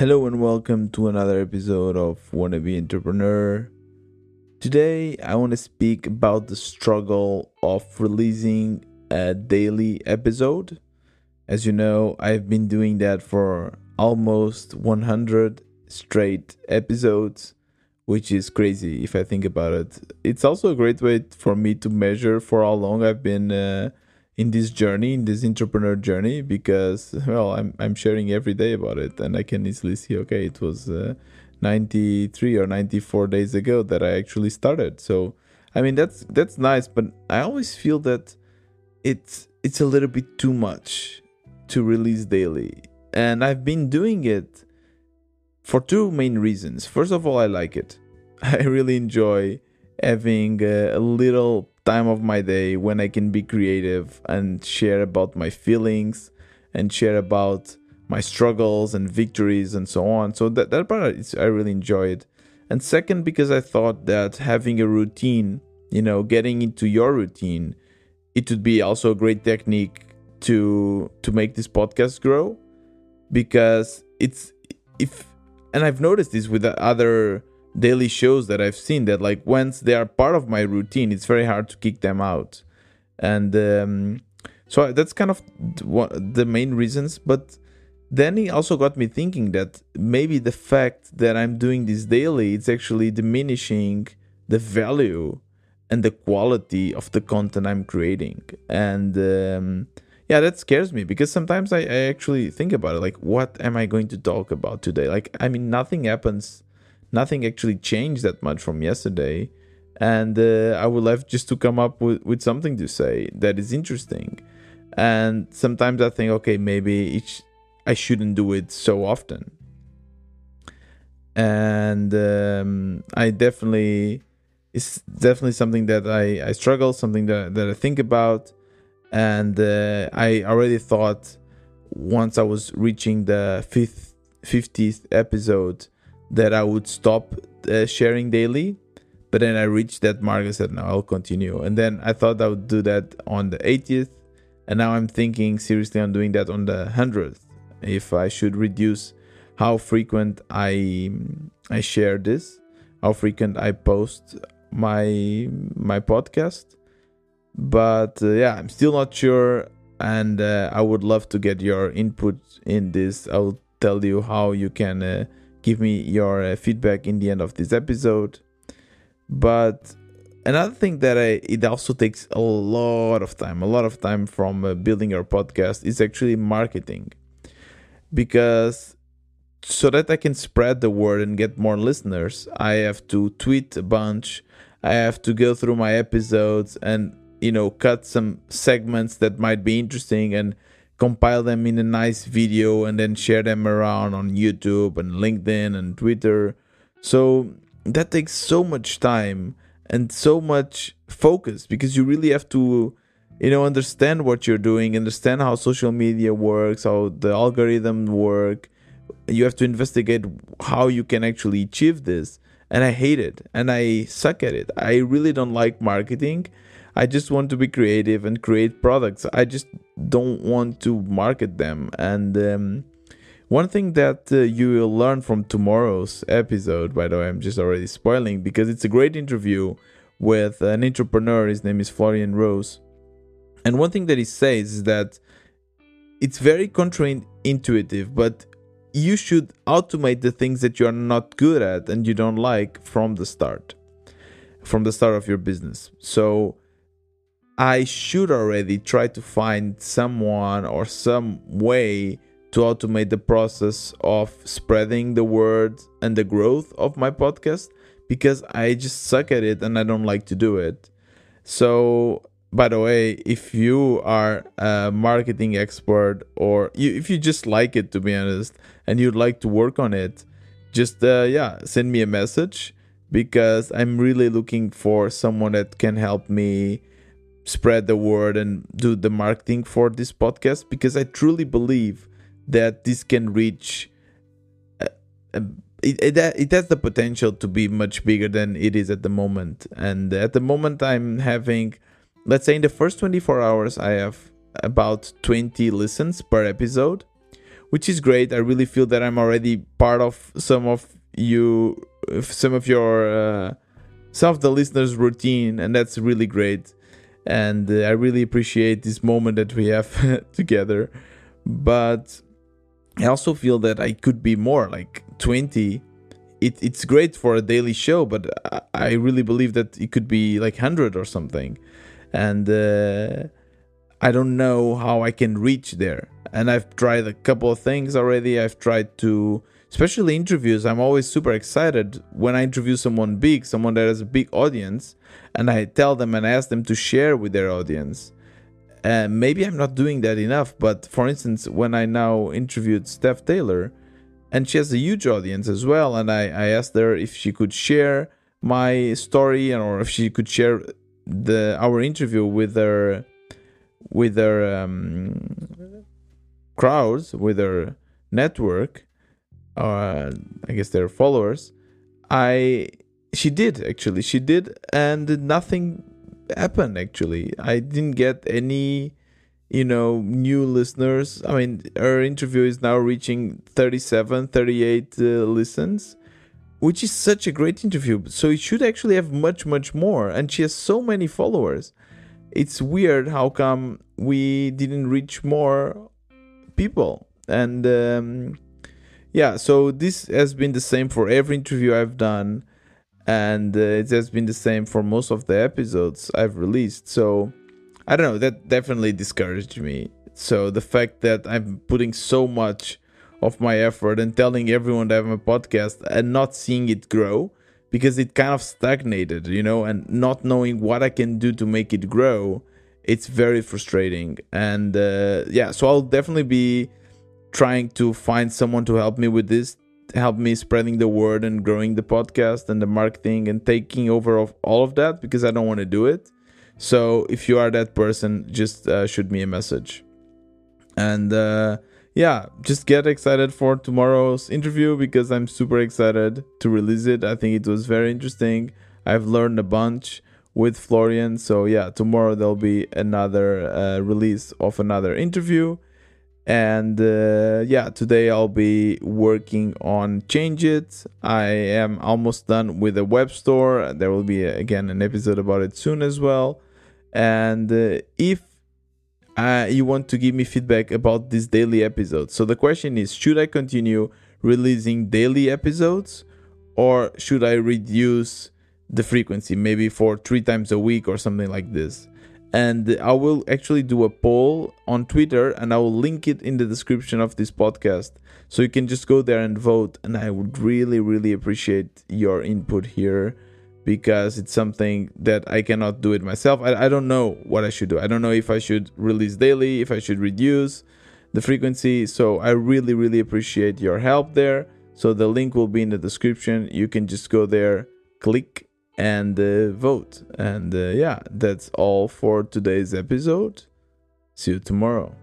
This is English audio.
Hello and welcome to another episode of Wanna Be Entrepreneur. Today I want to speak about the struggle of releasing a daily episode. As you know, I've been doing that for almost 100 straight episodes, which is crazy if I think about it. It's also a great way for me to measure for how long I've been in this journey, in this entrepreneur journey, because, well, I'm sharing every day about it, and I can easily see, okay, it was 93 or 94 days ago that I actually started. So, I mean, that's nice, but I always feel that it's a little bit too much to release daily. And I've been doing it for two main reasons. First of all, I like it. I really enjoy having a little time of my day when I can be creative and share about my feelings and share about my struggles and victories and so on. So that part, I really enjoy it. And second, because I thought that having a routine, getting into your routine, it would be also a great technique to make this podcast grow, because and I've noticed this with the other daily shows that I've seen, that like once they are part of my routine, it's very hard to kick them out. And so that's kind of the main reasons. But then it also got me thinking that maybe the fact that I'm doing this daily, it's actually diminishing the value and the quality of the content I'm creating. And that scares me, because sometimes I actually think about it, like, what am I going to talk about today? Like, I mean, nothing happens. Nothing actually changed that much from yesterday, and I would love just to come up with something to say that is interesting. And sometimes I think, okay, maybe I shouldn't do it so often. And it's definitely something that I struggle, something that I think about. And I already thought, once I was reaching the 50th episode, that I would stop sharing daily, but then I reached that mark. I said, no, I'll continue. And then I thought I would do that on the 80th, and now I'm thinking seriously on doing that on the 100th, if I should reduce how frequent I share this, how frequent I post my podcast. But I'm still not sure, and I would love to get your input in this. I'll tell you how you can give me your feedback in the end of this episode. But another thing that it also takes a lot of time from building your podcast is actually marketing. Because so that I can spread the word and get more listeners, I have to tweet a bunch. I have to go through my episodes and, cut some segments that might be interesting and compile them in a nice video, and then share them around on YouTube and LinkedIn and Twitter. So that takes so much time and so much focus, because you really have to, understand what you're doing, understand how social media works, how the algorithm work. You have to investigate how you can actually achieve this. And I hate it, and I suck at it. I really don't like marketing. I just want to be creative and create products. I just don't want to market them. And one thing that you will learn from tomorrow's episode, by the way, I'm just already spoiling, because it's a great interview with an entrepreneur. His name is Florian Rose. And one thing that he says is that it's very counterintuitive, but you should automate the things that you are not good at and you don't like from the start of your business. So I should already try to find someone or some way to automate the process of spreading the word and the growth of my podcast, because I just suck at it and I don't like to do it. So, by the way, if you are a marketing expert, or if you just like it, to be honest, and you'd like to work on it, just send me a message, because I'm really looking for someone that can help me spread the word and do the marketing for this podcast, because I truly believe that this can reach it has the potential to be much bigger than it is at the moment. And at the moment I'm having, let's say in the first 24 hours, I have about 20 listens per episode, which is great. I really feel that I'm already part of some of the listeners' routine, and that's really great. And I really appreciate this moment that we have together. But I also feel that I could be more, like 20. It's great for a daily show, but I really believe that it could be like 100 or something. And I don't know how I can reach there. And I've tried a couple of things already. I've tried to, especially interviews, I'm always super excited when I interview someone big, someone that has a big audience, and I tell them and ask them to share with their audience. Maybe I'm not doing that enough, but for instance, when I now interviewed Steph Taylor, and she has a huge audience as well, and I asked her if she could share my story, or if she could share our interview with her crowds, with her network, I guess their followers. She did, and nothing happened. Actually, I didn't get any, new listeners. I mean, her interview is now reaching 38 listens, which is such a great interview. So it should actually have much, much more. And she has so many followers. It's weird how come we didn't reach more people. And so this has been the same for every interview I've done. And it has been the same for most of the episodes I've released. So I don't know, that definitely discouraged me. So the fact that I'm putting so much of my effort and telling everyone that I have a podcast and not seeing it grow, because it kind of stagnated, and not knowing what I can do to make it grow, it's very frustrating. And so I'll definitely be trying to find someone to help me with this, help me spreading the word and growing the podcast and the marketing and taking over of all of that, because I don't want to do it. So if you are that person, just shoot me a message. And just get excited for tomorrow's interview, because I'm super excited to release it. I think it was very interesting. I've learned a bunch with Florian. So tomorrow there'll be another release of another interview. And today I'll be working on Change It. I am almost done with the web store. There will be, again, an episode about it soon as well. And if you want to give me feedback about this daily episode, so the question is, should I continue releasing daily episodes, or should I reduce the frequency, maybe for 3 times a week or something like this? And I will actually do a poll on Twitter, and I will link it in the description of this podcast, so you can just go there and vote. And I would really, really appreciate your input here, because it's something that I cannot do it myself. I don't know what I should do. I don't know if I should release daily, if I should reduce the frequency. So I really, really appreciate your help there. So the link will be in the description. You can just go there, click, and vote. And that's all for today's episode. See you tomorrow.